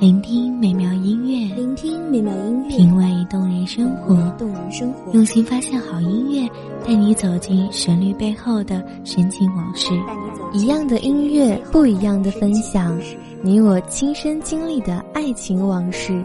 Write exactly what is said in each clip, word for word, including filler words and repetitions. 聆听美妙音乐，聆听美妙音乐，品味动人生活，动人生活，用心发现好音乐，带你走进旋律背后的深情往事。一样的音乐，不一样的分享，你我亲身经历的爱情往事。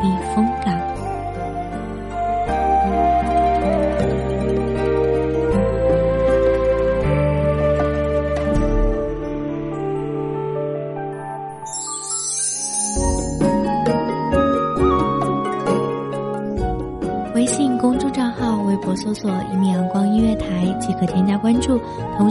避风港。微信公众账号、微博搜索“一米阳光音乐台”即可添加关注。同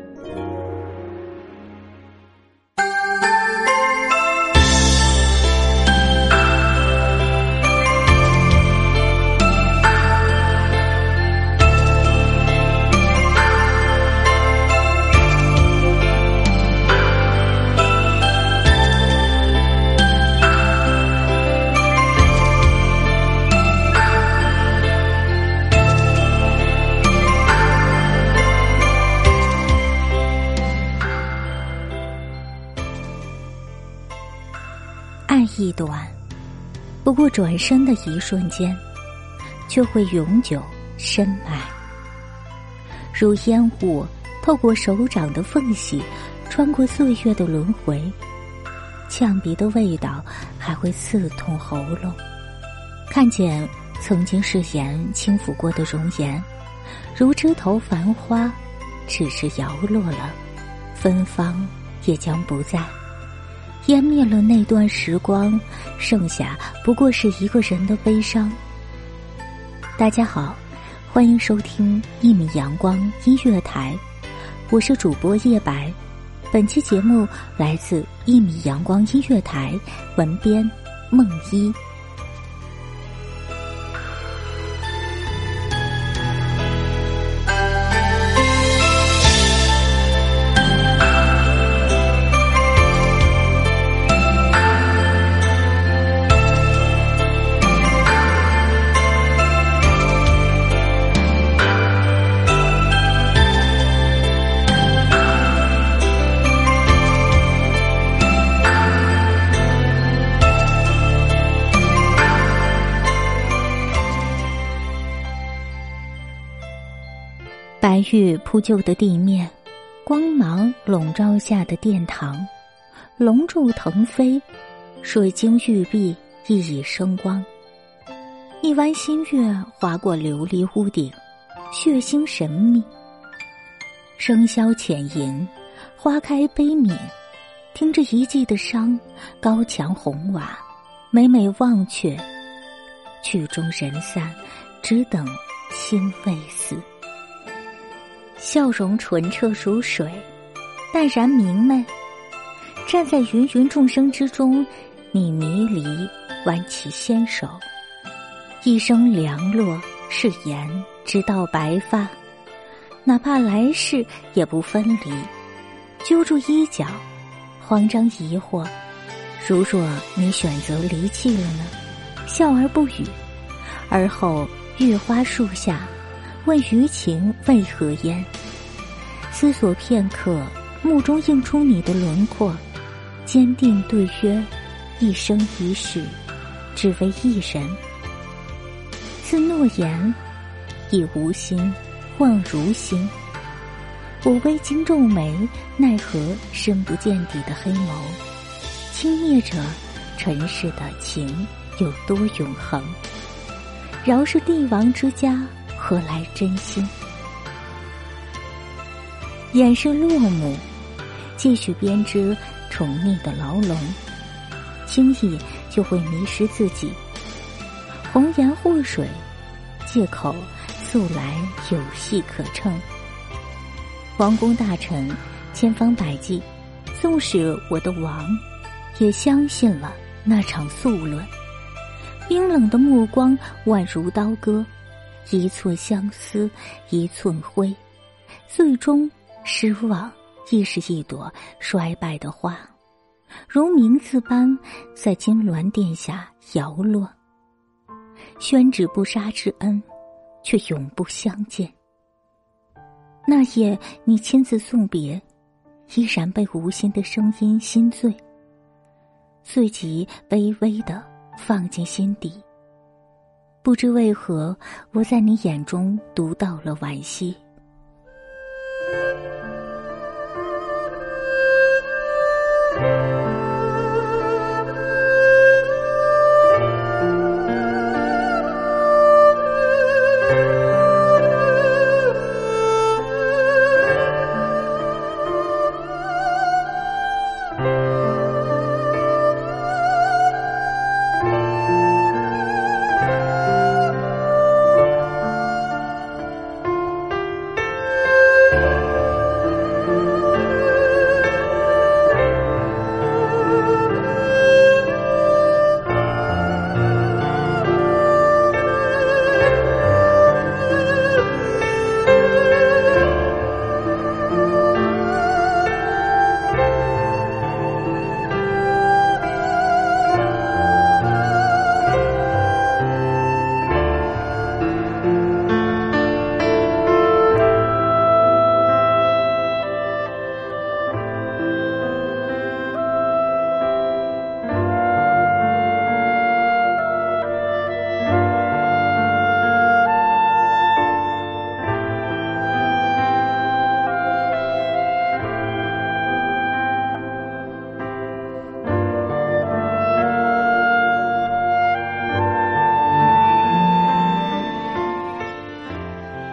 爱意短，不过转身的一瞬间，却会永久深埋。如烟雾透过手掌的缝隙，穿过岁月的轮回，呛鼻的味道还会刺痛喉咙。看见曾经誓言轻抚过的容颜，如枝头繁花，只是摇落了，芬芳也将不在。湮灭了那段时光，剩下不过是一个人的悲伤。大家好，欢迎收听一米阳光音乐台，我是主播叶白。本期节目来自一米阳光音乐台，文编梦一。白玉铺就的地面，光芒笼罩下的殿堂，龙柱腾飞，水晶玉璧熠熠生光。一弯新月划过琉璃屋顶，血腥神秘，笙箫浅吟，花开悲悯，听着一季的伤，高墙红瓦，每每忘却，曲终人散，只等心未死。笑容纯澈如水，淡然明媚，站在芸芸众生之中，你迷离挽起纤手，一生凉落誓言，直到白发，哪怕来世也不分离。揪住衣角，慌张疑惑，如若你选择离弃了呢？笑而不语，而后月花树下，问余情为何焉？思索片刻，目中映出你的轮廓，坚定对约，一生一世，只为一人。自诺言，以无心幻如心。我微惊皱眉，奈何深不见底的黑眸，轻蔑着尘世的情有多永恒。饶是帝王之家，何来真心？掩饰落幕，继续编织宠溺的牢笼，轻易就会迷失自己。红颜祸水，借口素来有戏可乘。王公大臣千方百计，纵使我的王也相信了那场宿论。冰冷的目光宛如刀割，一寸相思一寸灰，最终失望亦是一朵衰败的花，如名字般在金銮殿下摇落。宣旨不杀之恩，却永不相见。那夜你亲自送别，依然被无心的声音心醉，随即卑微地放进心底。不知为何，我在你眼中读到了惋惜。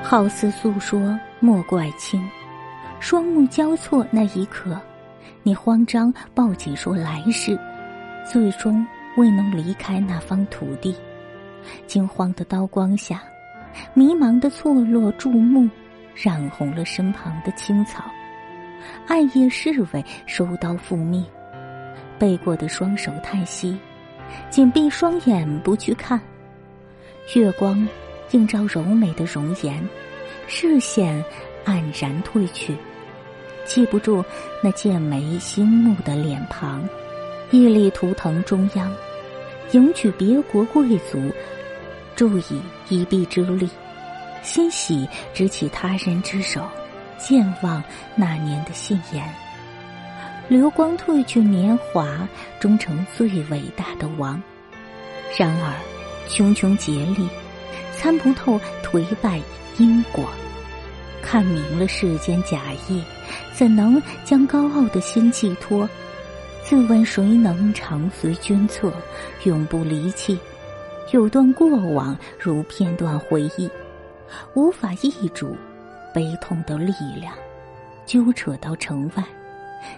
好似诉说莫怪卿，双目交错那一刻，你慌张抱紧说来世，最终未能离开那方土地。惊慌的刀光下，迷茫的错落注目，染红了身旁的青草。暗夜侍卫收刀覆命，背过的双手叹息，紧闭双眼不去看月光，映照柔美的容颜，视线黯然褪去，记不住那剑眉心目的脸庞。屹立图腾中央，迎娶别国贵族，助以一臂之力，欣喜执起他人之手，健忘那年的信言。流光褪去年华，终成最伟大的王。然而茕茕孑立，参不透颓败因果，看明了世间假意，怎能将高傲的心寄托？自问谁能常随君侧，永不离弃？有段过往如片段回忆，无法抑住悲痛的力量，纠扯到城外，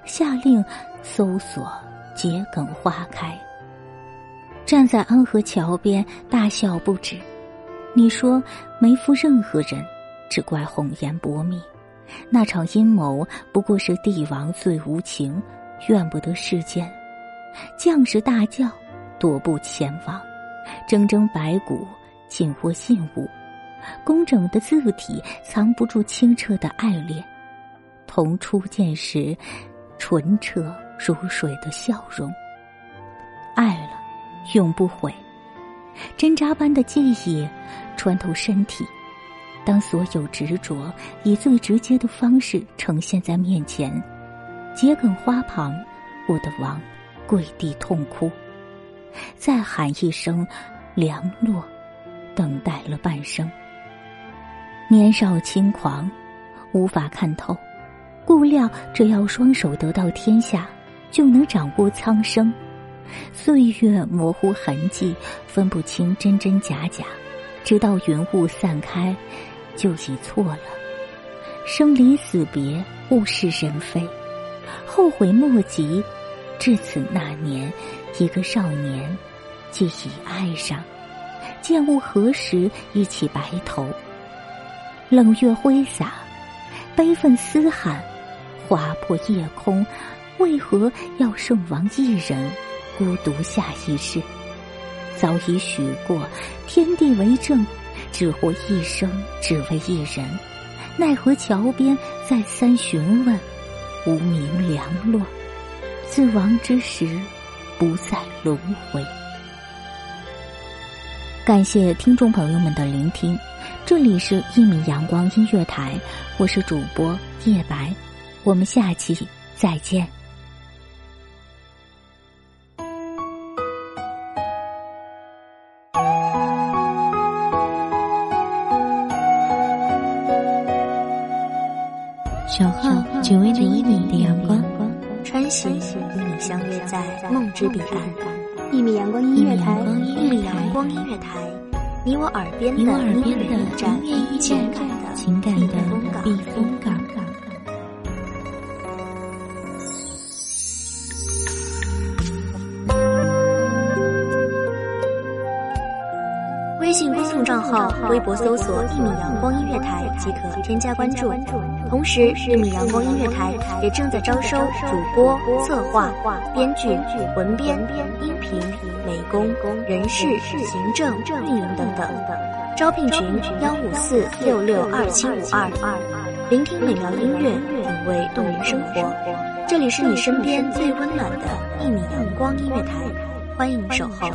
下令搜索桔梗花开。站在安河桥边大笑不止，你说没负任何人，只怪红颜薄命。那场阴谋不过是帝王最无情，怨不得世间。将士大叫，踱步前往，铮铮白骨紧握信物，工整的字体藏不住清澈的爱恋，同初见时纯澈如水的笑容。爱了永不悔，针扎般的记忆穿透身体，当所有执着以最直接的方式呈现在面前，桔梗花旁，我的王跪地痛哭，再喊一声凉落，等待了半生。年少轻狂，无法看透，故料只要双手得到天下，就能掌握苍生。岁月模糊痕迹，分不清真真假假，直到云雾散开，就已错了。生离死别，物是人非，后悔莫及，至此那年，一个少年既已爱上，见物何时一起白头。冷月挥洒，悲愤嘶喊，划破夜空，为何要圣王一人孤独下一世？早已许过，天地为证，只活一生，只为一人。奈何桥边再三询问，无名凉落。自亡之时，不再轮回。感谢听众朋友们的聆听，这里是一米阳光音乐台，我是主播叶白，我们下期再见。小号只为这一米的阳光，穿行与你相约在梦之彼岸。一米阳光音乐台，一米阳光音乐台，你我耳边的音乐驿站，情感的情感的避风港。微信公众账号、微博搜索“一米阳光音乐台”即可添加关注。同时，一米阳光音乐台也正在招收主播、策划、编剧、文编、音频、美工、人事、行政、运营等等。招聘群：幺五四六六二七五二。聆听美妙音乐，品味动人生活。这里是你身边最温暖的一米阳光音乐台，欢迎守候。